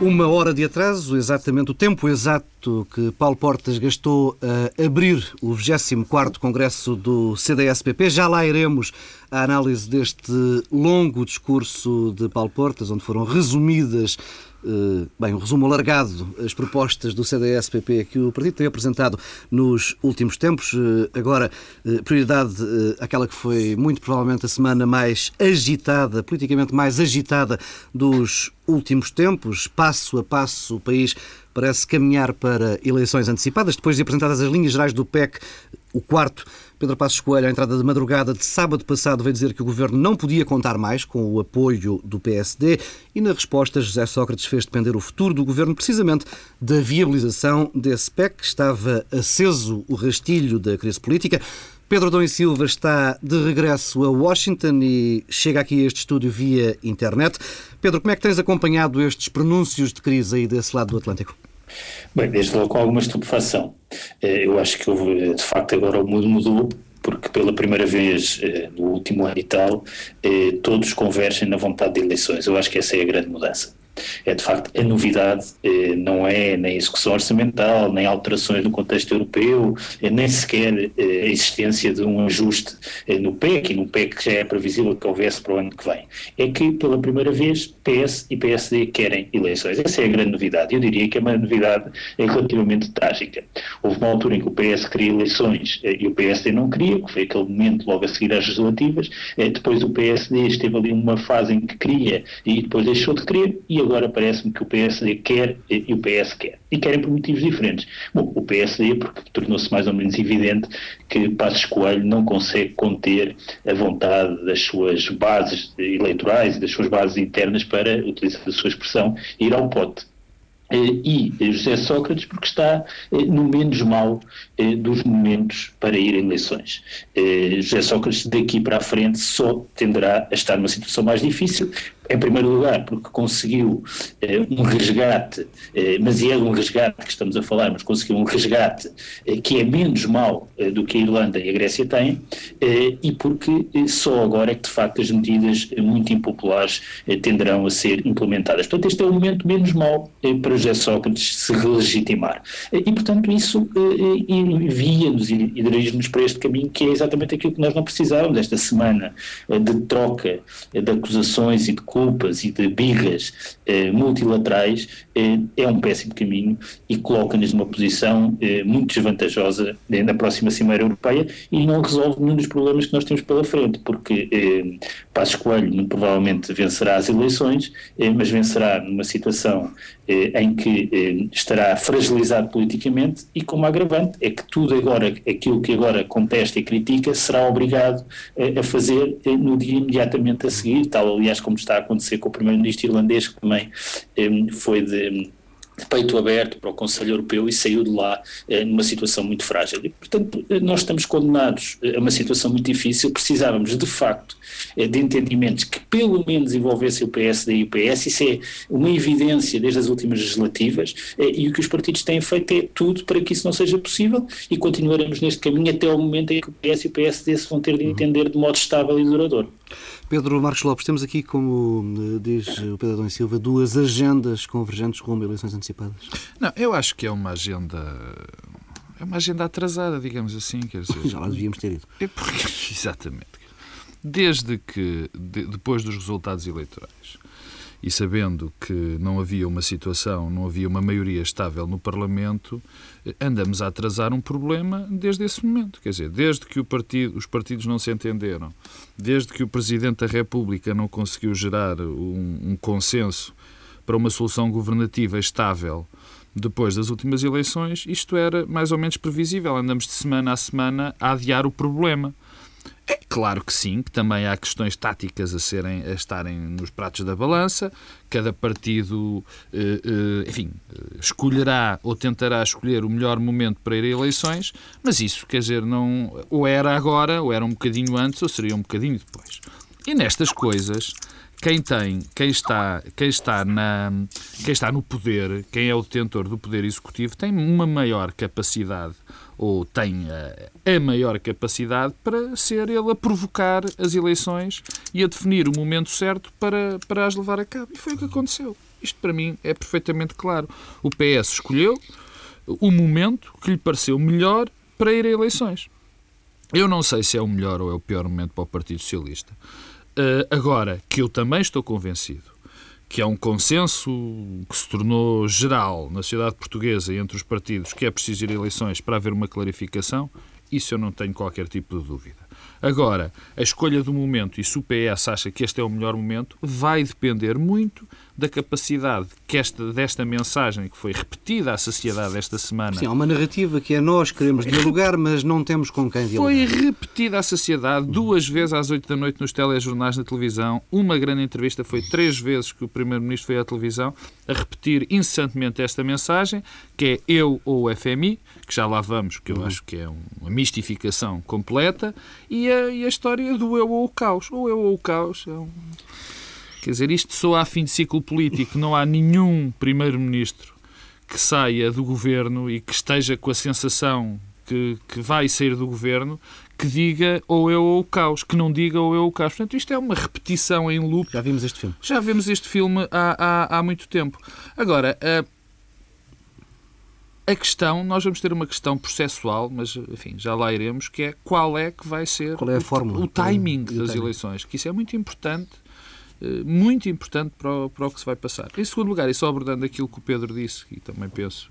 Uma hora de atraso, exatamente o tempo exato que Paulo Portas gastou a abrir o 24º Congresso do CDS-PP. Já lá iremos à análise deste longo discurso de Paulo Portas, onde foram resumidas, bem, um resumo alargado, as propostas do CDS-PP que o partido tem apresentado nos últimos tempos. Agora, prioridade àquela que foi muito provavelmente a semana mais agitada, politicamente mais agitada dos últimos tempos. Passo a passo o país parece caminhar para eleições antecipadas. Depois de apresentadas as linhas gerais do PEC, o quarto, Pedro Passos Coelho, à entrada de madrugada de sábado passado, veio dizer que o governo não podia contar mais com o apoio do PSD e, na resposta, José Sócrates fez depender o futuro do governo precisamente da viabilização desse PEC. Estava aceso o rastilho da crise política. Pedro Adão e Silva está de regresso a Washington e chega aqui a este estúdio via internet. Pedro, como é que tens acompanhado estes pronúncios de crise aí desse lado do Atlântico? Bem, desde logo com alguma estupefação. Eu acho que houve, de facto, agora o mundo mudou, porque pela primeira vez no último ano e tal, todos convergem na vontade de eleições. Eu acho que essa é a grande mudança. É, de facto, a novidade, não é nem execução orçamental, nem alterações no contexto europeu, nem sequer a existência de um ajuste no PEC, e no PEC que já é previsível que houvesse para o ano que vem. É que, pela primeira vez, PS e PSD querem eleições. Essa é a grande novidade. Eu diria que é uma novidade relativamente trágica. Houve uma altura em que o PS queria eleições e o PSD não queria, que foi aquele momento logo a seguir às legislativas. Depois o PSD esteve ali numa fase em que queria e depois deixou de querer, e agora parece-me que o PSD quer e o PS quer. E querem por motivos diferentes. Bom, o PSD, porque tornou-se mais ou menos evidente que Passos Coelho não consegue conter a vontade das suas bases eleitorais e das suas bases internas para, utilizando a sua expressão, ir ao pote. E José Sócrates, porque está no menos mau dos momentos para ir a eleições. José Sócrates daqui para a frente só tenderá a estar numa situação mais difícil, em primeiro lugar porque conseguiu um resgate, mas é um resgate que estamos a falar, mas conseguiu um resgate que é menos mau do que a Irlanda e a Grécia têm, e porque só agora é que de facto as medidas muito impopulares tenderão a ser implementadas. Portanto, este é o momento menos mau para José Sócrates se relegitimar. E portanto isso envia-nos e dirige-nos para este caminho que é exatamente aquilo que nós não precisávamos esta semana, de troca de acusações e de culpas e de birras multilaterais. É um péssimo caminho e coloca-nos numa posição muito desvantajosa na próxima Cimeira Europeia e não resolve nenhum dos problemas que nós temos pela frente, porque Passos Coelho provavelmente vencerá as eleições, mas vencerá numa situação em que estará fragilizado politicamente e, como agravante, é que tudo agora, aquilo que agora contesta e critica, será obrigado a fazer no dia imediatamente a seguir, tal aliás como está a acontecer com o primeiro-ministro irlandês, que também foi de peito aberto para o Conselho Europeu e saiu de lá numa situação muito frágil. E, portanto, nós estamos condenados a uma situação muito difícil. Precisávamos, de facto, de entendimentos que pelo menos envolvessem o PSD e o PS. Isso é uma evidência desde as últimas legislativas, e o que os partidos têm feito é tudo para que isso não seja possível, e continuaremos neste caminho até ao momento em que o PS e o PSD se vão ter de entender de modo estável e duradouro. Pedro Marques Lopes, temos aqui, como diz o Pedro Adão e Silva, duas agendas convergentes rumo a eleições antecipadas. Não, eu acho que é uma agenda atrasada, digamos assim. Quer dizer, já lá devíamos ter ido. É porque, exatamente. Desde que, depois dos resultados eleitorais, e sabendo que não havia uma maioria estável no Parlamento, andamos a atrasar um problema desde esse momento. Quer dizer, desde que os partidos não se entenderam, desde que o Presidente da República não conseguiu gerar um consenso para uma solução governativa estável depois das últimas eleições, isto era mais ou menos previsível. Andamos de semana a semana a adiar o problema. É claro que sim, que também há questões táticas a estarem nos pratos da balança. Cada partido, enfim, escolherá ou tentará escolher o melhor momento para ir a eleições, mas isso, quer dizer, não, ou era agora, ou era um bocadinho antes, ou seria um bocadinho depois. E nestas coisas, Quem está no poder, quem é o detentor do poder executivo, tem uma maior capacidade, ou tem a maior capacidade para ser ele a provocar as eleições e a definir o momento certo para as levar a cabo. E foi o que aconteceu. Isto para mim é perfeitamente claro. O PS escolheu o momento que lhe pareceu melhor para ir a eleições. Eu não sei se é o melhor ou é o pior momento para o Partido Socialista. Agora, que eu também estou convencido que há um consenso que se tornou geral na sociedade portuguesa e entre os partidos que é preciso ir a eleições para haver uma clarificação, isso eu não tenho qualquer tipo de dúvida. Agora, a escolha do momento, e se o PS acha que este é o melhor momento, vai depender muito da capacidade que desta mensagem que foi repetida à sociedade esta semana... Sim, há uma narrativa que é nós queremos dialogar, mas não temos com quem dialogar. Foi repetida à sociedade 2 vezes às 20h nos telejornais na televisão, uma grande entrevista, foi 3 vezes que o Primeiro-Ministro foi à televisão a repetir incessantemente esta mensagem, que é eu ou o FMI, que já lá vamos, que eu acho que é uma mistificação completa, e a história do eu ou o caos. Ou eu ou o caos é um... Quer dizer, isto só há fim de ciclo político, não há nenhum primeiro-ministro que saia do governo e que esteja com a sensação que vai sair do governo que diga ou eu ou o caos, que não diga ou eu ou o caos. Portanto, isto é uma repetição em loop. Já vimos este filme. Já vimos este filme há muito tempo. Agora, a questão, nós vamos ter uma questão processual, mas enfim, já lá iremos, que é qual é que vai ser o timing das eleições, que isso é muito importante para o que se vai passar. Em segundo lugar, e só abordando aquilo que o Pedro disse, e também penso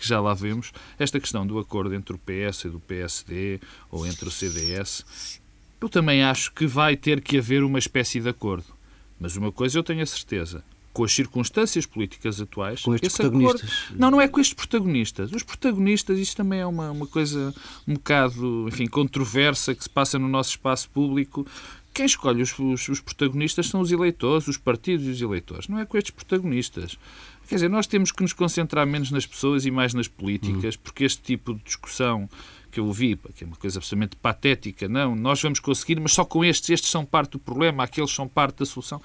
que já lá vemos, esta questão do acordo entre o PS e do PSD, ou entre o CDS, eu também acho que vai ter que haver uma espécie de acordo. Mas uma coisa eu tenho a certeza, com as circunstâncias políticas atuais... Com estes protagonistas. Acordo... Não é com estes protagonistas. Os protagonistas, isso também é uma coisa um bocado, enfim, controversa que se passa no nosso espaço público. Quem escolhe os protagonistas são os eleitores, os partidos e os eleitores. Não é com estes protagonistas. Quer dizer, nós temos que nos concentrar menos nas pessoas e mais nas políticas, porque este tipo de discussão que eu ouvi, que é uma coisa absolutamente patética, não, nós vamos conseguir, mas só com estes são parte do problema, aqueles são parte da solução.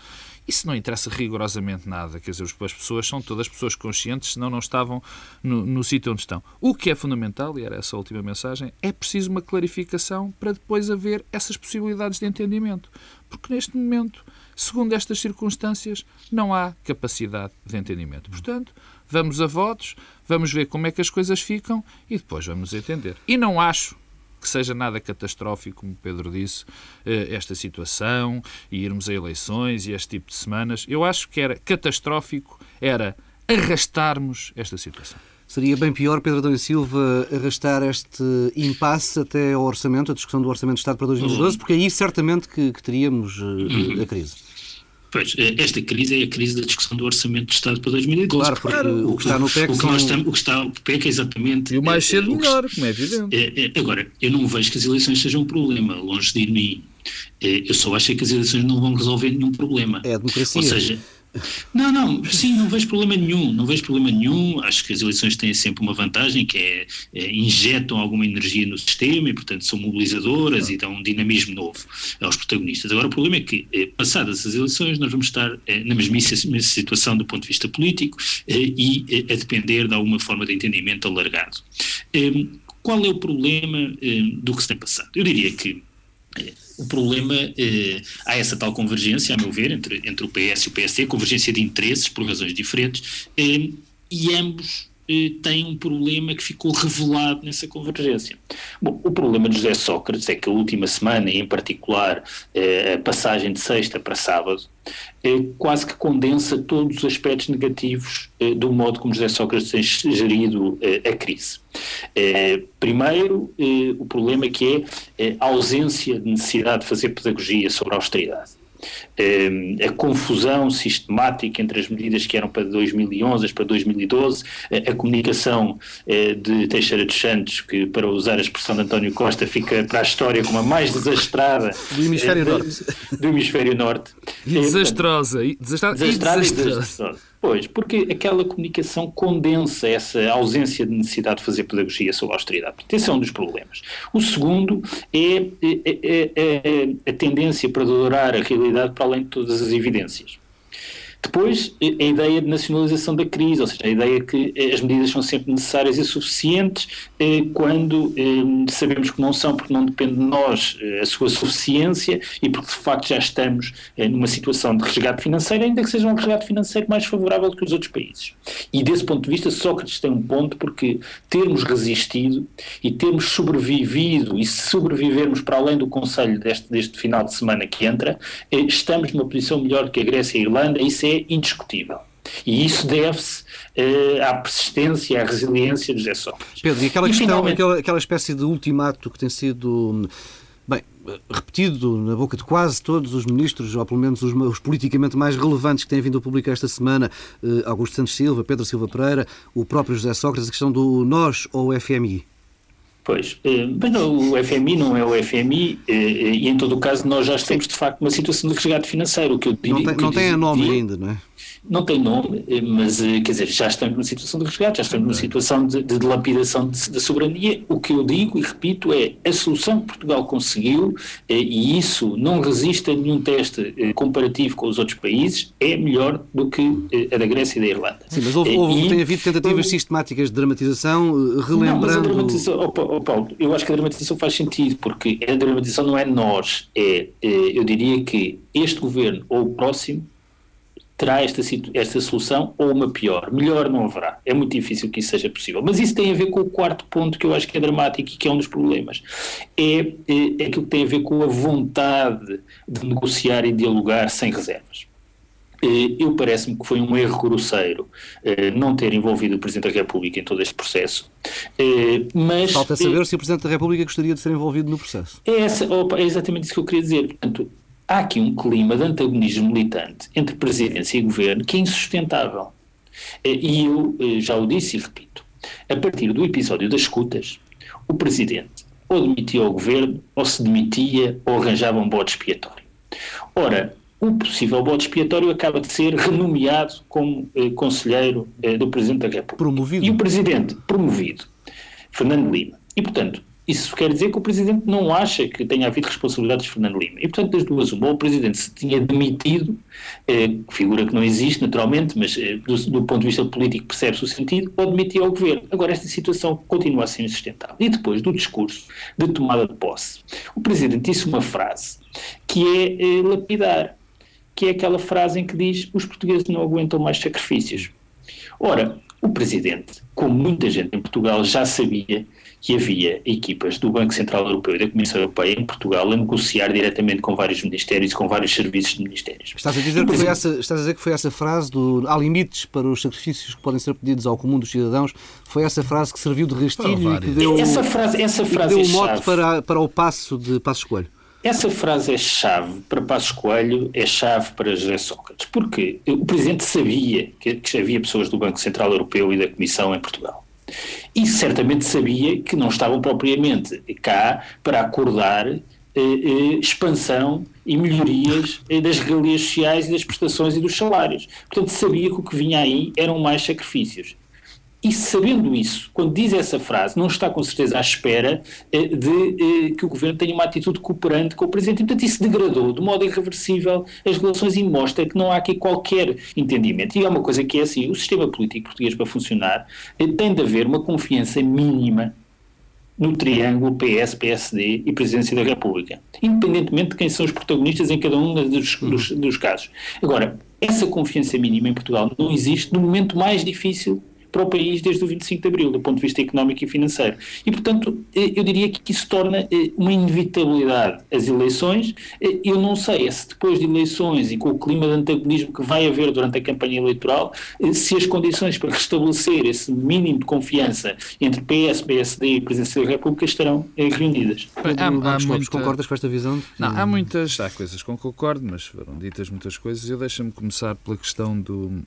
Isso não interessa rigorosamente nada. Quer dizer, as pessoas são todas pessoas conscientes, senão não estavam no sítio onde estão. O que é fundamental, e era essa a última mensagem, é preciso uma clarificação para depois haver essas possibilidades de entendimento. Porque neste momento, segundo estas circunstâncias, não há capacidade de entendimento. Portanto, vamos a votos, vamos ver como é que as coisas ficam e depois vamos entender. E não acho que seja nada catastrófico, como o Pedro disse, esta situação, e irmos a eleições e este tipo de semanas. Eu acho que era catastrófico, era arrastarmos esta situação. Seria bem pior, Pedro Adão e Silva, arrastar este impasse até ao orçamento, a discussão do Orçamento de Estado para 2012, porque aí certamente que teríamos a crise. Pois, esta crise é a crise da discussão do Orçamento de Estado para 2012. Claro, porque o que está no PEC... O que está no PEC é exatamente... E o mais cedo melhor, como é evidente. Agora, eu não vejo que as eleições sejam um problema, longe de mim. Eu só acho que as eleições não vão resolver nenhum problema. É a democracia. Ou seja... Não, não vejo problema nenhum, acho que as eleições têm sempre uma vantagem, que é injetam alguma energia no sistema e, portanto, são mobilizadoras e dão um dinamismo novo aos protagonistas. Agora, o problema é que, passadas as eleições, nós vamos estar na mesmíssima situação do ponto de vista político e a depender de alguma forma de entendimento alargado. Qual é o problema do que se tem passado? Eu diria que o problema, há essa tal convergência, a meu ver, entre o PS e o PSD, convergência de interesses por razões diferentes, e ambos têm um problema que ficou revelado nessa convergência. Bom, o problema de José Sócrates é que a última semana, e em particular a passagem de sexta para sábado, quase que condensa todos os aspectos negativos do modo como José Sócrates tem gerido a crise. Primeiro, o problema que é a ausência de necessidade de fazer pedagogia sobre a austeridade. A confusão sistemática entre as medidas que eram para 2011, as para 2012, a comunicação de Teixeira dos Santos, que, para usar a expressão de António Costa, fica para a história como a mais desastrada do hemisfério norte. E desastrosa. Pois, porque aquela comunicação condensa essa ausência de necessidade de fazer pedagogia sobre a austeridade. Atenção dos problemas. O segundo é a tendência para adorar a realidade para além de todas as evidências. Depois, a ideia de nacionalização da crise, ou seja, a ideia que as medidas são sempre necessárias e suficientes quando sabemos que não são, porque não depende de nós a sua suficiência e porque de facto já estamos numa situação de resgate financeiro, ainda que seja um resgate financeiro mais favorável que os outros países. E desse ponto de vista, Sócrates tem um ponto, porque termos resistido e termos sobrevivido, e se sobrevivermos para além do Conselho deste final de semana que entra, estamos numa posição melhor que a Grécia e a Irlanda, isso é indiscutível. E isso deve-se à persistência, à resiliência dos José Sócrates. Pedro, e aquela questão, finalmente, aquela espécie de ultimato que tem sido, bem, repetido na boca de quase todos os ministros, ou pelo menos os politicamente mais relevantes que têm vindo a público esta semana, Augusto Santos Silva, Pedro Silva Pereira, o próprio José Sócrates, a questão do nós ou FMI? Pois, mas não, o FMI não é o FMI e em todo o caso nós já estamos de facto numa situação de resgate financeiro, o que eu diria... Não tem nome ainda, não é? Não tem nome, mas quer dizer, já estamos numa situação de resgate, já estamos numa situação de dilapidação da soberania. O que eu digo e repito é a solução que Portugal conseguiu, e isso não resiste a nenhum teste comparativo com os outros países, é melhor do que a da Grécia e da Irlanda. Sim, mas tem havido tentativas sistemáticas de dramatização, relembrando... Não, mas a dramatização, Paulo, eu acho que a dramatização faz sentido, porque a dramatização não é nós, eu diria que este governo ou o próximo terá esta solução ou uma pior. Melhor não haverá. É muito difícil que isso seja possível. Mas isso tem a ver com o quarto ponto, que eu acho que é dramático e que é um dos problemas. É aquilo que tem a ver com a vontade de negociar e dialogar sem reservas. Eu parece-me que foi um erro grosseiro não ter envolvido o Presidente da República em todo este processo. Mas falta saber se o Presidente da República gostaria de ser envolvido no processo. É exatamente isso que eu queria dizer. Portanto, há aqui um clima de antagonismo militante entre presidência e governo que é insustentável. E eu já o disse e repito, a partir do episódio das escutas, o presidente ou demitia o governo, ou se demitia, ou arranjava um bode expiatório. Ora, o possível bode expiatório acaba de ser renomeado como conselheiro do Presidente da República. Promovido. E o presidente, promovido, Fernando Lima. E, portanto, isso quer dizer que o Presidente não acha que tenha havido responsabilidades de Fernando Lima. E, portanto, das duas, uma, o Presidente se tinha demitido, figura que não existe naturalmente, mas do ponto de vista político percebe-se o sentido, ou demitia ao Governo. Agora, esta situação continua a ser insustentável. E depois do discurso de tomada de posse, o Presidente disse uma frase que é lapidar, que é aquela frase em que diz: os portugueses não aguentam mais sacrifícios. Ora, o Presidente, como muita gente em Portugal, já sabia que havia equipas do Banco Central Europeu e da Comissão Europeia em Portugal a negociar diretamente com vários ministérios e com vários serviços de ministérios. Estás a dizer que foi essa frase do "há limites para os sacrifícios que podem ser pedidos ao comum dos cidadãos", foi essa frase que serviu de rastilho e que deu o mote para o passo de Passos Coelho? Essa frase é chave para Passos Coelho, é chave para José Sócrates, porque o Presidente sabia que havia pessoas do Banco Central Europeu e da Comissão em Portugal. E certamente sabia que não estavam propriamente cá para acordar expansão e melhorias das regalias sociais e das prestações e dos salários. Portanto, sabia que o que vinha aí eram mais sacrifícios. E sabendo isso, quando diz essa frase, não está com certeza à espera de que o Governo tenha uma atitude cooperante com o Presidente. E, portanto, isso degradou de modo irreversível as relações e mostra que não há aqui qualquer entendimento. E há uma coisa que é assim: o sistema político português, para funcionar, tem de haver uma confiança mínima no triângulo PS, PSD e Presidência da República, independentemente de quem são os protagonistas em cada um dos casos. Agora, essa confiança mínima em Portugal não existe no momento mais difícil para o país desde o 25 de Abril, do ponto de vista económico e financeiro. E, portanto, eu diria que isso torna uma inevitabilidade as eleições. Eu não sei se depois de eleições e com o clima de antagonismo que vai haver durante a campanha eleitoral, se as condições para restabelecer esse mínimo de confiança entre PS, PSD e Presidência da República estarão reunidas. Concordas com esta visão? Não, há coisas com que concordo, mas foram ditas muitas coisas. Eu deixo-me começar pela questão do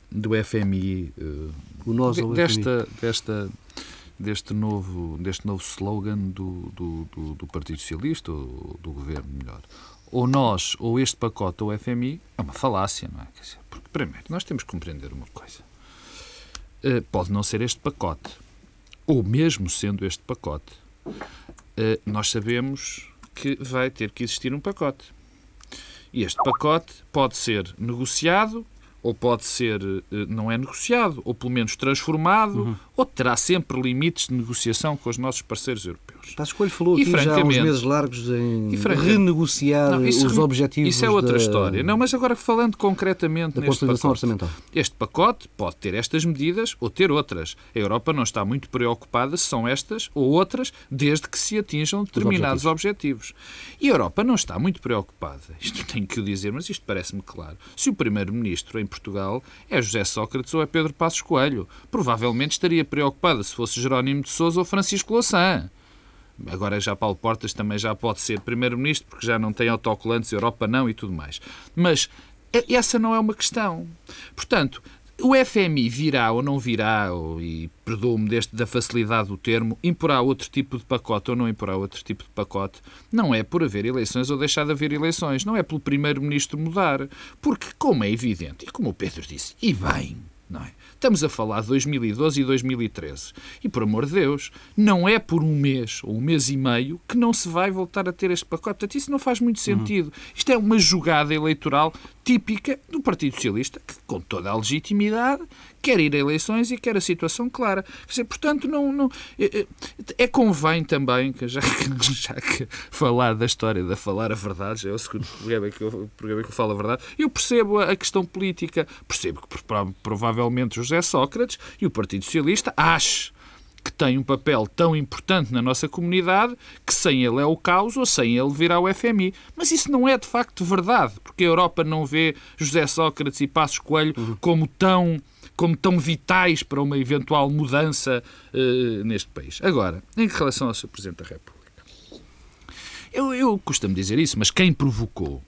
FMI, o nós ou deste novo slogan do Partido Socialista, ou do Governo, melhor, ou nós, ou este pacote, ou o FMI, é uma falácia, não é? Quer dizer, porque, primeiro, nós temos que compreender uma coisa. Pode não ser este pacote, ou mesmo sendo este pacote, nós sabemos que vai ter que existir um pacote. E este pacote pode ser negociado, ou pode ser, não é negociado, ou pelo menos transformado, ou terá sempre limites de negociação com os nossos parceiros europeus. Passos Coelho falou aqui já há uns meses largos em renegociar os objetivos. Isso é outra história. Não, mas agora falando concretamente neste pacote, este pacote pode ter estas medidas ou ter outras. A Europa não está muito preocupada se são estas ou outras, desde que se atinjam determinados objetivos. E a Europa não está muito preocupada. Isto tenho que o dizer, mas isto parece-me claro. Se o primeiro-ministro em Portugal é José Sócrates ou é Pedro Passos Coelho, provavelmente estaria preocupada se fosse Jerónimo de Sousa ou Francisco Louçã. Agora já Paulo Portas também já pode ser primeiro-ministro, porque já não tem autocolantes, Europa não e tudo mais. Mas essa não é uma questão. Portanto, o FMI virá ou não virá, e perdoe-me da facilidade do termo, imporá outro tipo de pacote ou não imporá outro tipo de pacote, não é por haver eleições ou deixar de haver eleições, não é pelo primeiro-ministro mudar, porque, como é evidente, e como o Pedro disse, e bem, não é? Estamos a falar de 2012 e 2013. E, por amor de Deus, não é por um mês ou um mês e meio que não se vai voltar a ter este pacote. Portanto, isso não faz muito sentido. Isto é uma jogada eleitoral típica do Partido Socialista, que, com toda a legitimidade, quer ir a eleições e quer a situação clara. Portanto, convém também, que já que falar da história da falar a verdade, é o segundo programa que eu falo a verdade, eu percebo a questão política, percebo que provavelmente José Sócrates e o Partido Socialista acham que tem um papel tão importante na nossa comunidade que sem ele é o caos ou sem ele virá o FMI. Mas isso não é de facto verdade, porque a Europa não vê José Sócrates e Passos Coelho como tão vitais para uma eventual mudança neste país. Agora, em relação ao Sr. Presidente da República, eu costumo dizer isso, mas quem provocou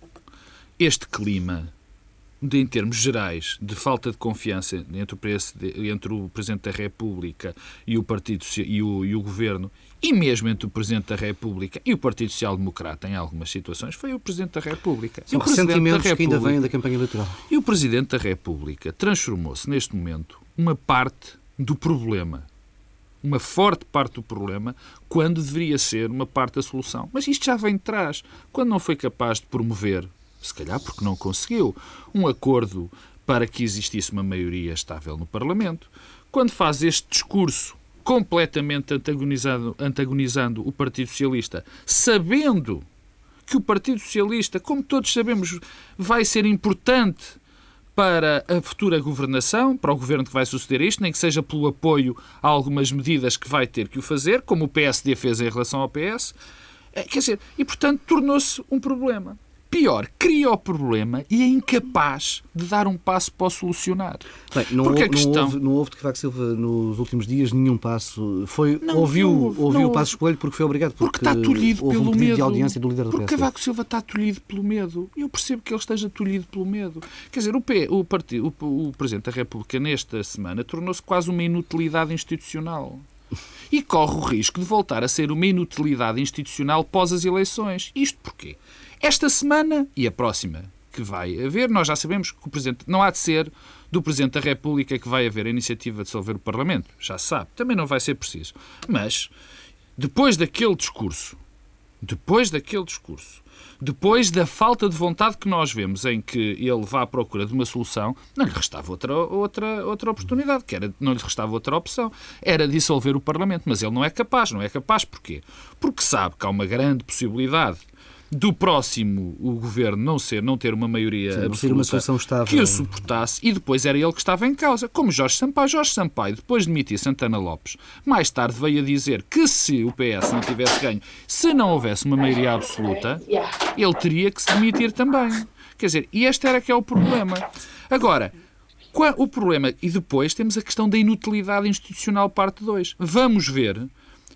este clima, em termos gerais, de falta de confiança entre o Presidente da República e o Partido e o Governo, e mesmo entre o Presidente da República e o Partido Social Democrata, em algumas situações, foi o Presidente da República. São ressentimentos que ainda vêm da campanha eleitoral. E o Presidente da República transformou-se, neste momento, uma parte do problema. Uma forte parte do problema, quando deveria ser uma parte da solução. Mas isto já vem de trás. Quando não foi capaz de promover, se calhar porque não conseguiu, um acordo para que existisse uma maioria estável no Parlamento, quando faz este discurso completamente antagonizando o Partido Socialista, sabendo que o Partido Socialista, como todos sabemos, vai ser importante para a futura governação, para o governo que vai suceder a isto, nem que seja pelo apoio a algumas medidas que vai ter que o fazer, como o PSD fez em relação ao PS, quer dizer, e portanto tornou-se um problema. Pior, cria o problema e é incapaz de dar um passo para o solucionar. Bem, não houve de Cavaco Silva nos últimos dias nenhum passo. Ouviu o Passos Coelho porque foi obrigado, porque está tolhido pelo medo. Pedido de audiência do líder do PSD. Porque Cavaco Silva está tolhido pelo medo. Eu percebo que ele esteja tolhido pelo medo. Quer dizer, o Presidente da República nesta semana tornou-se quase uma inutilidade institucional. E corre o risco de voltar a ser uma inutilidade institucional pós as eleições. Isto porquê? Esta semana e a próxima que vai haver, nós já sabemos que o Presidente, não há de ser do Presidente da República que vai haver a iniciativa de dissolver o Parlamento, já se sabe, também não vai ser preciso. Mas, depois daquele discurso, depois da falta de vontade que nós vemos em que ele vá à procura de uma solução, não lhe restava outra oportunidade, não lhe restava outra opção, era dissolver o Parlamento, mas ele não é capaz porquê? Porque sabe que há uma grande possibilidade do próximo o governo não ter uma maioria absoluta que o suportasse, e depois era ele que estava em causa, como Jorge Sampaio. Jorge Sampaio, depois de demitir Santana Lopes, mais tarde veio a dizer que se o PS não tivesse ganho, se não houvesse uma maioria absoluta, ele teria que se demitir também. Quer dizer, e este era que é o problema. Agora, o problema, e depois temos a questão da inutilidade institucional parte 2. Vamos ver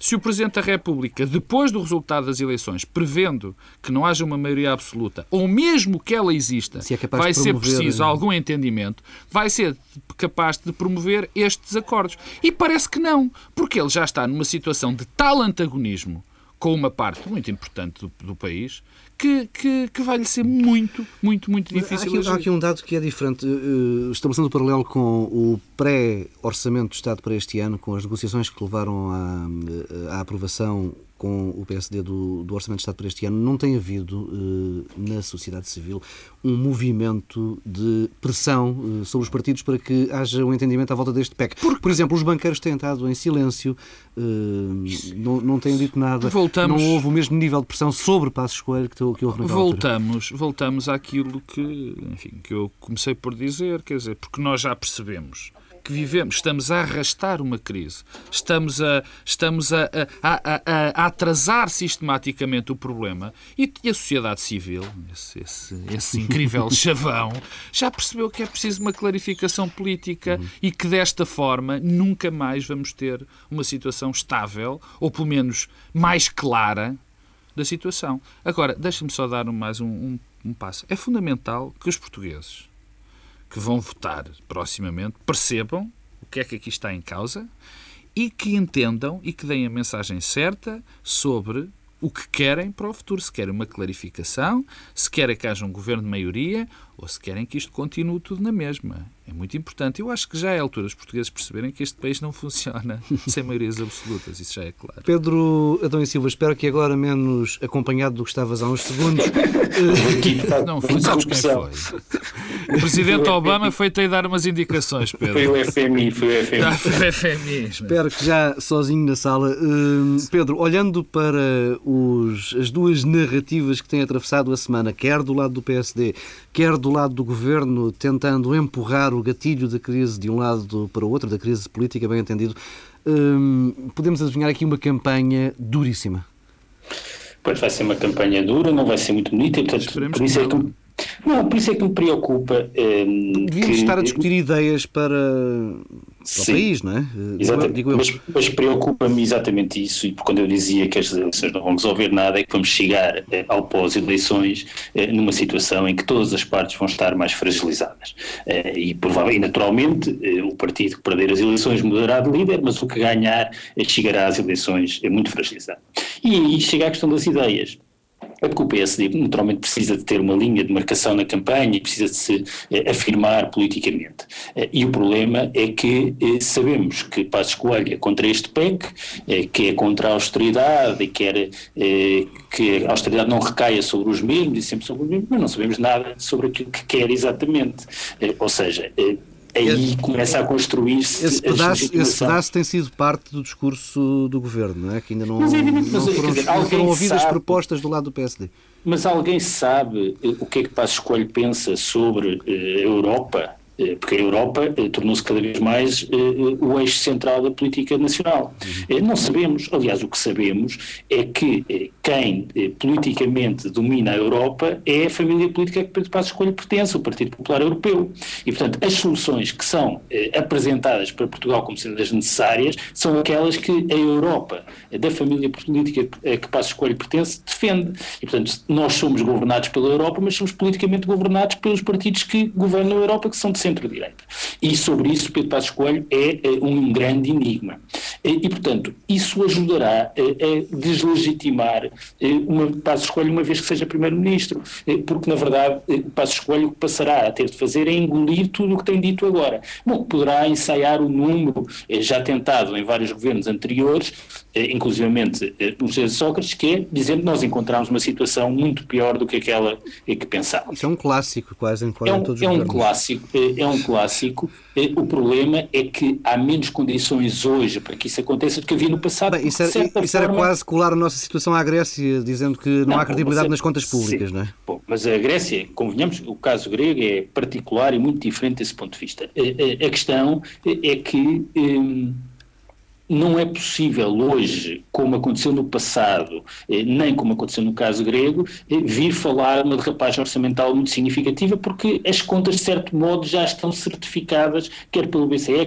se o Presidente da República, depois do resultado das eleições, prevendo que não haja uma maioria absoluta, ou mesmo que ela exista, vai ser preciso algum entendimento, vai ser capaz de promover estes acordos. E parece que não, porque ele já está numa situação de tal antagonismo com uma parte muito importante do país, que vai-lhe ser muito difícil. Há aqui um dado que é diferente. Estabelecendo o paralelo com o pré-orçamento do Estado para este ano, com as negociações que levaram à aprovação com o PSD do orçamento do Estado para este ano, não tem havido na sociedade civil um movimento de pressão sobre os partidos para que haja um entendimento à volta deste PEC. Porque, por exemplo, os banqueiros têm estado em silêncio, não têm dito nada. Não houve o mesmo nível de pressão sobre Passos Coelho que houve naquela altura. Voltamos àquilo que eu comecei por dizer, quer dizer, porque nós já percebemos que vivemos, estamos a arrastar uma crise, estamos a atrasar sistematicamente o problema e a sociedade civil, esse incrível chavão, já percebeu que é preciso uma clarificação política e que desta forma nunca mais vamos ter uma situação estável, ou pelo menos mais clara da situação. Agora, deixa-me só dar mais um passo. É fundamental que os portugueses que vão votar proximamente percebam o que é que aqui está em causa e que entendam e que deem a mensagem certa sobre o que querem para o futuro. Se querem uma clarificação, se querem que haja um governo de maioria ou se querem que isto continue tudo na mesma. É muito importante. Eu acho que já é a altura dos portugueses perceberem que este país não funciona sem maiorias absolutas. Isso já é claro. Pedro Adão e Silva, espero que agora menos acompanhado do que estavas há uns segundos. Não foi, sabes quem foi? O presidente Obama foi-te aí dar umas indicações, Pedro. Foi o FMI. Ah, foi o FMI. Espero que já sozinho na sala. Pedro, olhando para as duas narrativas que têm atravessado a semana, quer do lado do PSD, quer do lado do Governo, tentando empurrar o gatilho da crise de um lado para o outro, da crise política, bem entendido, podemos adivinhar aqui uma campanha duríssima. Pois vai ser uma campanha dura, não vai ser muito bonita, e portanto, por isso é que me preocupa. Devíamos estar a discutir ideias para o país, não é? Exatamente. Digo eu. Mas preocupa-me exatamente isso, e quando eu dizia que estas eleições não vão resolver nada, é que vamos chegar ao pós-eleições numa situação em que todas as partes vão estar mais fragilizadas. E naturalmente, o partido que perder as eleições mudará de líder, mas o que ganhar chegará às eleições muito fragilizado. E aí chega a questão das ideias. É porque o PSD naturalmente precisa de ter uma linha de marcação na campanha e precisa de se afirmar politicamente. E o problema é que sabemos que Passos Coelho é contra este PEC, que é contra a austeridade e quer que a austeridade não recaia sobre os mesmos e sempre sobre os mesmos, mas não sabemos nada sobre aquilo que quer exatamente. Ou seja, aí começa a construir-se esse pedaço tem sido parte do discurso do Governo, não é? Que ainda não foram ouvidas propostas do lado do PSD. Mas alguém sabe o que é que Passos Coelho pensa sobre a Europa? Porque a Europa tornou-se cada vez mais o eixo central da política nacional. Não sabemos, aliás, o que sabemos é que quem politicamente domina a Europa é a família política que Pedro Passos Coelho pertence, o Partido Popular Europeu. E, portanto, as soluções que são apresentadas para Portugal como sendo as necessárias são aquelas que a Europa da família política que Passos Coelho pertence defende. E, portanto, nós somos governados pela Europa, mas somos politicamente governados pelos partidos que governam a Europa, que são de centro-direita. E sobre isso Pedro Passos Coelho é um grande enigma. E, portanto, isso ajudará a deslegitimar Passos Coelho, uma vez que seja Primeiro-Ministro, porque, na verdade, Passos Coelho o que passará a ter de fazer é engolir tudo o que tem dito agora. Bom, poderá ensaiar o número já tentado em vários governos anteriores, inclusivamente o José Sócrates, que é dizendo que nós encontramos uma situação muito pior do que aquela que pensávamos. Isso é um clássico, quase em todos os governos. É um clássico. O problema é que há menos condições hoje para que isso aconteça do que havia no passado. Bem, isso era quase colar a nossa situação à Grécia, dizendo que não há credibilidade nas contas públicas, sim, não é? Bom, mas a Grécia, convenhamos, o caso grego é particular e muito diferente desse ponto de vista. A questão é que não é possível hoje, como aconteceu no passado, nem como aconteceu no caso grego, vir falar uma derrapagem orçamental muito significativa, porque as contas, de certo modo, já estão certificadas, quer pelo BCE,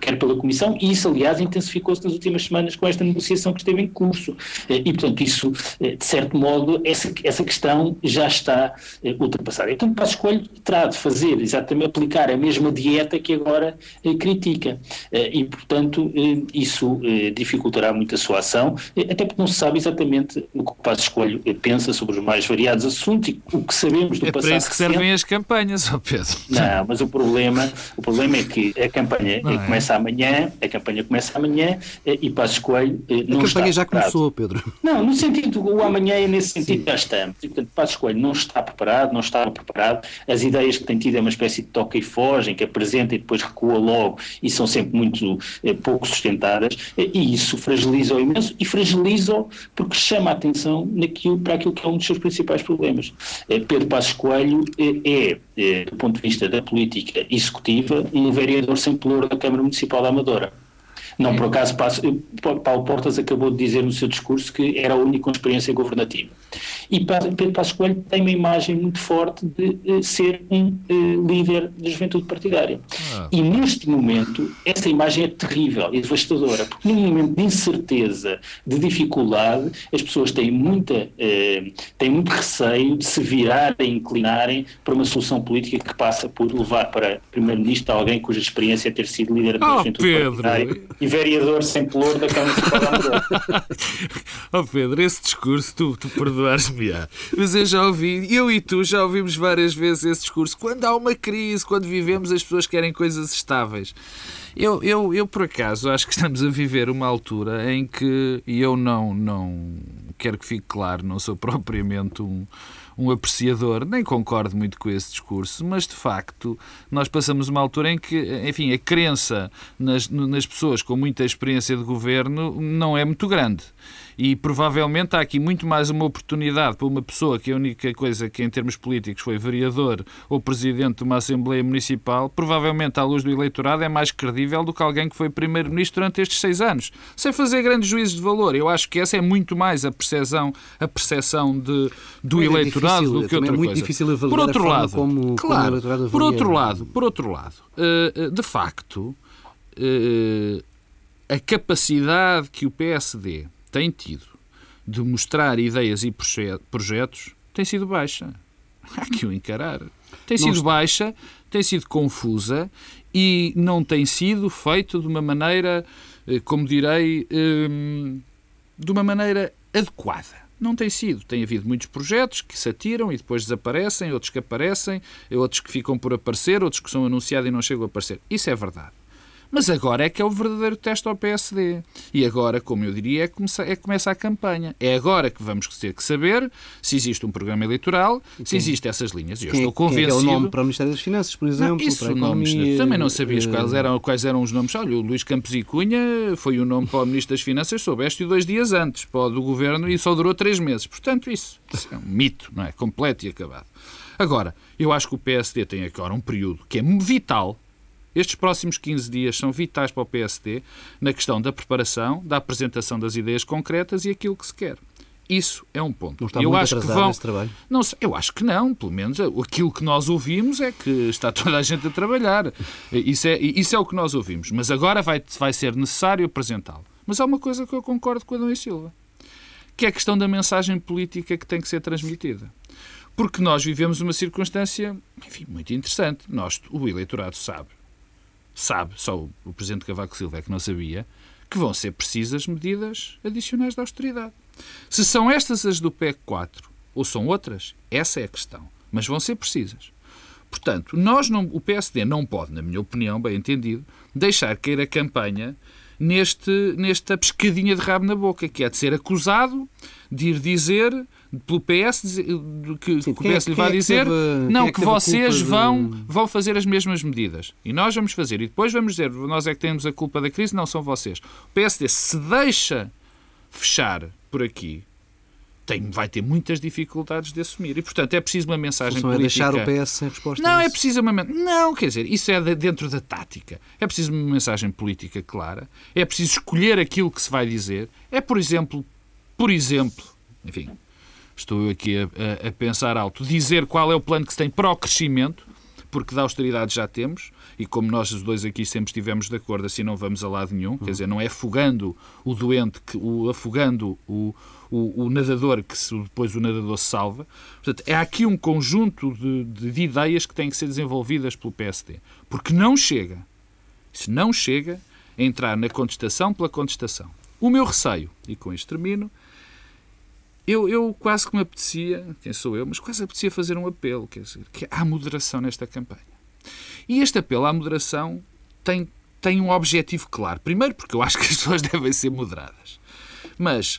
quer pela Comissão, e isso, aliás, intensificou-se nas últimas semanas com esta negociação que esteve em curso. E, portanto, isso, de certo modo, essa questão já está ultrapassada. Então, Passos Coelho terá de fazer, exatamente, aplicar a mesma dieta que agora critica. E, portanto, isso dificultará muito a sua ação, até porque não se sabe exatamente o que o Passos Coelho pensa sobre os mais variados assuntos e o que sabemos do passado. É para isso que servem as campanhas, ó Pedro. Não, mas o problema é que a campanha começa amanhã e Passos Coelho não está preparado. A campanha já começou, Pedro. Não, no sentido, o amanhã é nesse sentido já estamos. E, portanto, Passos Coelho não estava preparado, as ideias que tem tido é uma espécie de toca e foge, em que apresenta e depois recua logo e são sempre muito pouco sustentadas, e isso fragiliza-o imenso e fragiliza-o porque chama a atenção para aquilo que é um dos seus principais problemas. Pedro Passos Coelho é, do ponto de vista da política executiva, um vereador sem pelouro da Câmara Municipal da Amadora. Não, por acaso, Paulo Portas acabou de dizer no seu discurso que era a única experiência governativa. E Pedro Passos Coelho tem uma imagem muito forte de ser um líder da juventude partidária. E neste momento, essa imagem é terrível e devastadora, porque num momento de incerteza, de dificuldade, as pessoas têm muito receio de se virarem, inclinarem para uma solução política que passa por levar para primeiro-ministro alguém cuja experiência é ter sido líder da juventude partidária e vereador sem pelouro da Câmara Municipal. Ó Pedro, esse discurso tu perdoares-me-á. Mas eu e tu já ouvimos várias vezes esse discurso. Quando há uma crise, quando vivemos, as pessoas querem coisas estáveis. Eu por acaso, acho que estamos a viver uma altura em que, e eu não quero que fique claro, não sou propriamente um apreciador, nem concordo muito com esse discurso, mas de facto nós passamos uma altura em que, enfim, a crença nas pessoas com muita experiência de governo não é muito grande. E provavelmente há aqui muito mais uma oportunidade para uma pessoa que a única coisa que em termos políticos foi vereador ou presidente de uma Assembleia Municipal, provavelmente à luz do eleitorado é mais credível do que alguém que foi primeiro-ministro durante estes 6 anos, sem fazer grandes juízos de valor. Eu acho que essa é muito mais a perceção do eleitorado difícil, do que outra coisa. É muito difícil avaliar por outro lado, como o eleitorado avalia. Por outro lado, de facto, a capacidade que o PSD tem tido de mostrar ideias e projetos tem sido baixa. Há que o encarar. Tem sido baixa, tem sido confusa e não tem sido feito de uma maneira, como direi, de uma maneira adequada. Não tem sido. Tem havido muitos projetos que se atiram e depois desaparecem, outros que aparecem, outros que ficam por aparecer, outros que são anunciados e não chegam a aparecer. Isso é verdade. Mas agora é que é o verdadeiro teste ao PSD. E agora, como eu diria, começa a campanha. É agora que vamos ter que saber se existe um programa eleitoral, se existem essas linhas. Eu estou convencido... Quem é o nome para o Ministério das Finanças, por exemplo? Não, isso, para a economia, nomes, também não sabias quais eram os nomes. Olha, o Luís Campos e Cunha foi o nome para o Ministro das Finanças, soubeste 2 dias antes, para o do Governo, e só durou 3 meses. Portanto, isso é um mito, não é? Completo e acabado. Agora, eu acho que o PSD tem agora um período que é vital. Estes próximos 15 dias são vitais para o PSD na questão da preparação, da apresentação das ideias concretas e aquilo que se quer. Isso é um ponto. Não está muito atrasado esse trabalho? Não, eu acho que não. Pelo menos aquilo que nós ouvimos é que está toda a gente a trabalhar. Isso é o que nós ouvimos. Mas agora vai ser necessário apresentá-lo. Mas há uma coisa que eu concordo com o Adão e Silva, que é a questão da mensagem política que tem que ser transmitida. Porque nós vivemos uma circunstância, enfim, muito interessante. O eleitorado sabe, só o Presidente Cavaco Silva é que não sabia, que vão ser precisas medidas adicionais de austeridade. Se são estas as do PEC 4 ou são outras, essa é a questão, mas vão ser precisas. Portanto, o PSD não pode, na minha opinião, bem entendido, deixar cair a campanha nesta pescadinha de rabo na boca, que é de ser acusado de ir dizer pelo PS que o PS lhe vai dizer que vocês vão fazer as mesmas medidas e nós vamos fazer e depois vamos dizer nós é que temos a culpa da crise, não são vocês. O PSD se deixa fechar por aqui vai ter muitas dificuldades de assumir. E, portanto, é preciso uma mensagem política... Não é deixar o PS sem resposta? Não, é preciso uma... Não, quer dizer, isso é dentro da tática. É preciso uma mensagem política clara. É preciso escolher aquilo que se vai dizer. É, por exemplo... Enfim, estou eu aqui a pensar alto. Dizer qual é o plano que se tem para o crescimento, porque da austeridade já temos, e como nós os dois aqui sempre estivemos de acordo, assim não vamos a lado nenhum. Quer dizer, não é afogando o doente, afogando o nadador, que depois o nadador se salva. Portanto, é aqui um conjunto de ideias que têm que ser desenvolvidas pelo PSD. Porque não chega. Se não chega entrar na contestação pela contestação. O meu receio, e com isto termino, eu quase que me apetecia, quem sou eu, mas quase apetecia fazer um apelo, quer dizer, que há moderação nesta campanha. E este apelo à moderação tem um objetivo claro. Primeiro, porque eu acho que as pessoas devem ser moderadas. Mas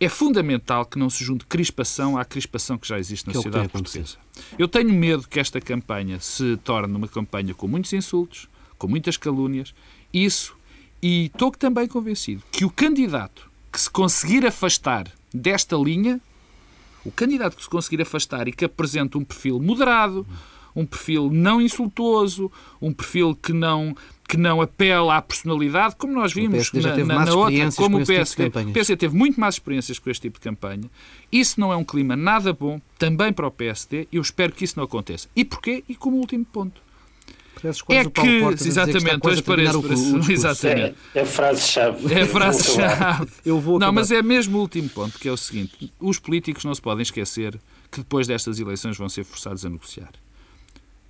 é fundamental que não se junte crispação à crispação que já existe na sociedade portuguesa. Eu tenho medo que esta campanha se torne uma campanha com muitos insultos, com muitas calúnias. E estou também convencido que o candidato que se conseguir afastar desta linha, o candidato que se conseguir afastar e que apresente um perfil moderado, um perfil não insultuoso, um perfil que não apela à personalidade, como nós vimos na outra, como o PSD. O PSD teve muito mais experiências com este tipo de campanha. Isso não é um clima nada bom, também para o PSD, e eu espero que isso não aconteça. E porquê? E como último ponto. É o Paulo Portas, exatamente, hoje parece... É a frase-chave. É a frase-chave. Não, mas é mesmo o último ponto, que é o seguinte. Os políticos não se podem esquecer que depois destas eleições vão ser forçados a negociar.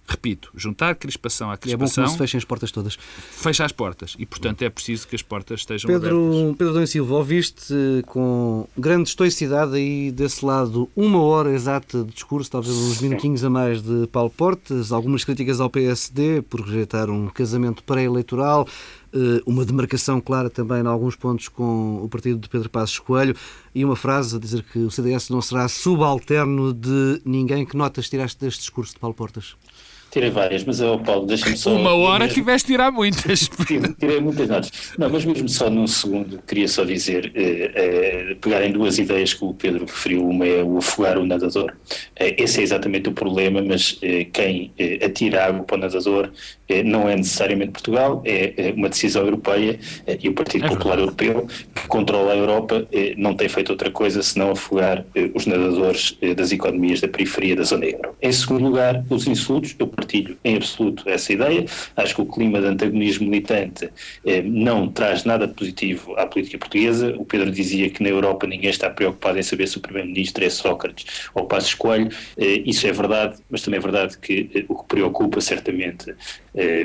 Repito, juntar crispação à crispação... E é bom que não se fechem as portas todas. Fecha as portas. E, portanto, é preciso que as portas estejam abertas. Pedro Adão e Silva, ouviste com grande estoicidade aí desse lado 1 hora exata de discurso, talvez uns minutinhos a mais de Paulo Portas, algumas críticas ao PSD por rejeitar um casamento pré-eleitoral, uma demarcação clara também em alguns pontos com o partido de Pedro Passos Coelho e uma frase a dizer que o CDS não será subalterno de ninguém. Que notas tiraste deste discurso de Paulo Portas? Tirei várias, mas, Paulo, deixa-me só... 1 hora mesmo... tiveste de tirar muitas. Tirei muitas notas. Não, mas mesmo só num segundo, queria só dizer, pegarem duas ideias que o Pedro referiu. Uma é o afogar o nadador. Esse é exatamente o problema, mas quem atira água para o nadador não é necessariamente Portugal, é uma decisão europeia, e o Partido Popular Europeu, que controla a Europa, não tem feito outra coisa senão afogar os nadadores das economias da periferia da zona euro. Em segundo lugar, os insultos. Eu partilho em absoluto essa ideia. Acho que o clima de antagonismo militante não traz nada positivo à política portuguesa. O Pedro dizia que na Europa ninguém está preocupado em saber se o Primeiro-Ministro é Sócrates ou Passos Coelho. Isso é verdade, mas também é verdade que o que preocupa certamente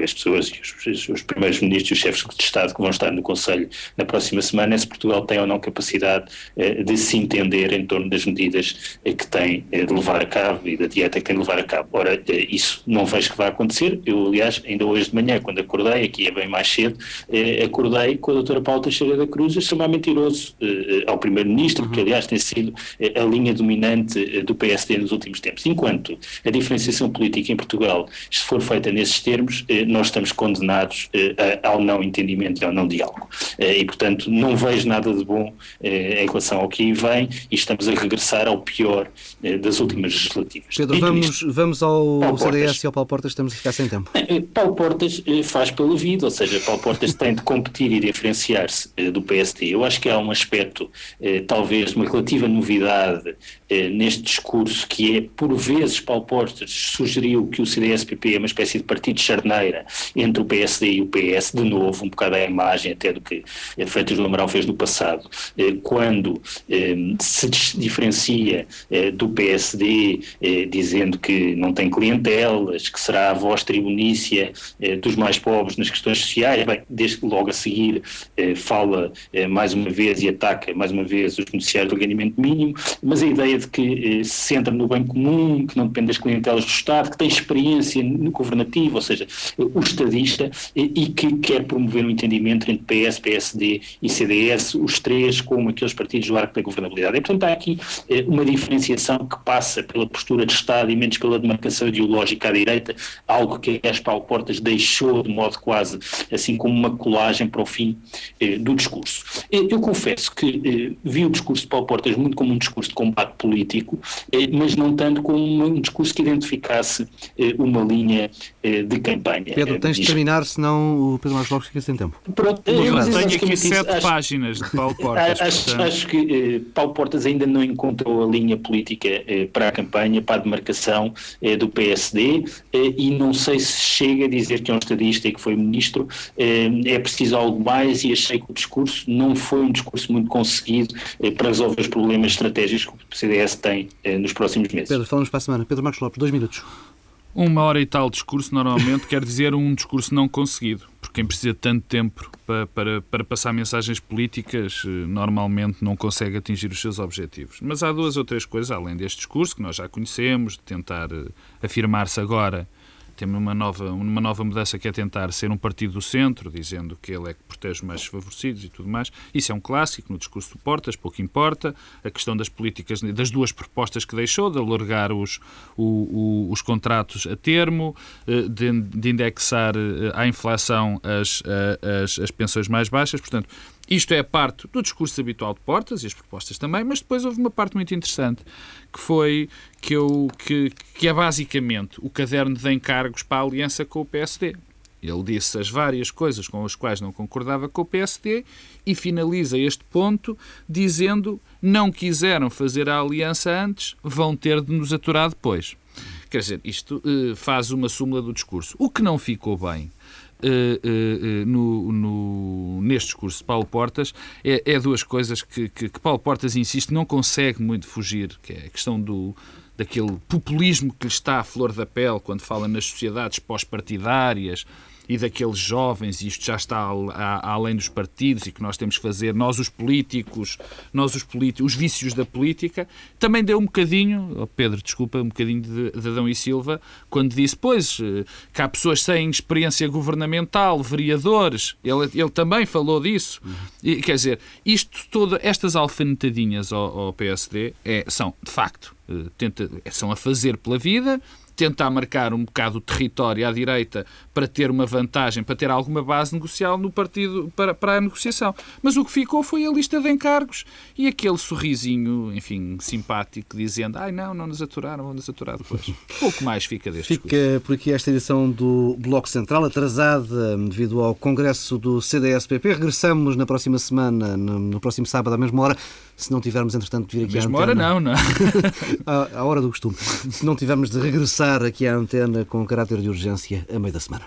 as pessoas e os primeiros ministros e os chefes de Estado que vão estar no Conselho na próxima semana é se Portugal tem ou não capacidade de se entender em torno das medidas que tem de levar a cabo e da dieta que tem de levar a cabo. Ora, isso não vejo que vai acontecer. Eu, aliás, ainda hoje de manhã, quando acordei, aqui é bem mais cedo, acordei com a doutora Paula Teixeira da Cruz a chamar mentiroso ao Primeiro-Ministro, porque, aliás, tem sido a linha dominante do PSD nos últimos tempos. Enquanto a diferenciação política em Portugal, se for feita nesses termos, nós estamos condenados ao não entendimento e ao não diálogo. E, portanto, não vejo nada de bom em relação ao que vem e estamos a regressar ao pior das últimas legislativas. Pedro, vamos ao CDS e ao Paulo Portas, estamos a ficar sem tempo. Paulo Portas faz pela vida, ou seja, Paulo Portas tem de competir e diferenciar-se do PSD. Eu acho que há um aspecto, talvez, uma relativa novidade neste discurso, que é, por vezes, Paulo Portas sugeriu que o CDS-PP é uma espécie de partido de charneira entre o PSD e o PS, de novo, um bocado à imagem até do que a Freitas do Amaral fez no passado, quando se diferencia do PSD, dizendo que não tem clientelas, que será a voz tribunícia dos mais pobres nas questões sociais. Bem, desde que logo a seguir fala mais uma vez e ataca mais uma vez os beneficiários do rendimento mínimo, mas a ideia de que se centra no bem comum, que não depende das clientelas do Estado, que tem experiência no governativo, ou seja, o estadista, e que quer promover um entendimento entre PS, PSD e CDS, os três como aqueles partidos do arco da governabilidade. E, portanto, há aqui uma diferenciação que passa pela postura de Estado e menos pela demarcação ideológica à direita, algo que as Paulo Portas deixou de modo quase assim como uma colagem para o fim do discurso. Eu confesso que vi o discurso de Paulo Portas muito como um discurso de combate político, mas não tanto como um discurso que identificasse uma linha de campanha. Pedro, tens de terminar, senão o Pedro Marques Lopes fica sem tempo. Pronto, eu tenho aqui 7 páginas de Paulo Portas. Acho que Paulo Portas ainda não encontrou a linha política para a campanha, para a demarcação do PSD, e não sei se chega a dizer que é um estadista e que foi ministro. É preciso algo mais, e achei que o discurso não foi um discurso muito conseguido para resolver os problemas estratégicos que o CDS tem nos próximos meses. Pedro, falamos para a semana. Pedro Marques Lopes, 2 minutos. Uma hora e tal de discurso, normalmente, quer dizer um discurso não conseguido. Porque quem precisa de tanto tempo para passar mensagens políticas, normalmente não consegue atingir os seus objetivos. Mas há duas ou três coisas, além deste discurso, que nós já conhecemos, de tentar afirmar-se agora. Temos uma nova mudança que é tentar ser um partido do centro, dizendo que ele é que protege os mais desfavorecidos e tudo mais. Isso é um clássico no discurso do Portas, pouco importa. A questão das políticas, das duas propostas que deixou, de alargar os contratos a termo, de indexar à inflação as pensões mais baixas. Portanto, isto é a parte do discurso habitual de Portas e as propostas também, mas depois houve uma parte muito interessante, que foi que é basicamente o caderno de encargos para a aliança com o PSD. Ele disse as várias coisas com as quais não concordava com o PSD e finaliza este ponto dizendo: não quiseram fazer a aliança antes, vão ter de nos aturar depois. Quer dizer, isto faz uma súmula do discurso. O que não ficou bem neste discurso de Paulo Portas é duas coisas que Paulo Portas, insiste, não consegue muito fugir, que é a questão daquele populismo que lhe está à flor da pele quando fala nas sociedades pós-partidárias e daqueles jovens, e isto já está além dos partidos, e que nós temos que fazer, nós os políticos, os vícios da política. Também deu um bocadinho, Pedro, desculpa, um bocadinho de Adão e Silva, quando disse, pois, que há pessoas sem experiência governamental, vereadores, ele também falou disso. E, quer dizer, estas alfinetadinhas ao PSD são, de facto, são a fazer pela vida, tentar marcar um bocado o território à direita para ter uma vantagem, para ter alguma base negocial no partido, para a negociação. Mas o que ficou foi a lista de encargos e aquele sorrisinho, enfim, simpático, dizendo, não nos aturaram, vão nos aturar depois. Pouco mais fica deste discurso. Fica por aqui esta edição do Bloco Central, atrasada devido ao Congresso do CDS-PP. Regressamos na próxima semana, no próximo sábado, à mesma hora, se não tivermos, entretanto, de vir aqui à mesma hora, não. À hora do costume. Se não tivermos de regressar aqui à antena com caráter de urgência a meio da semana.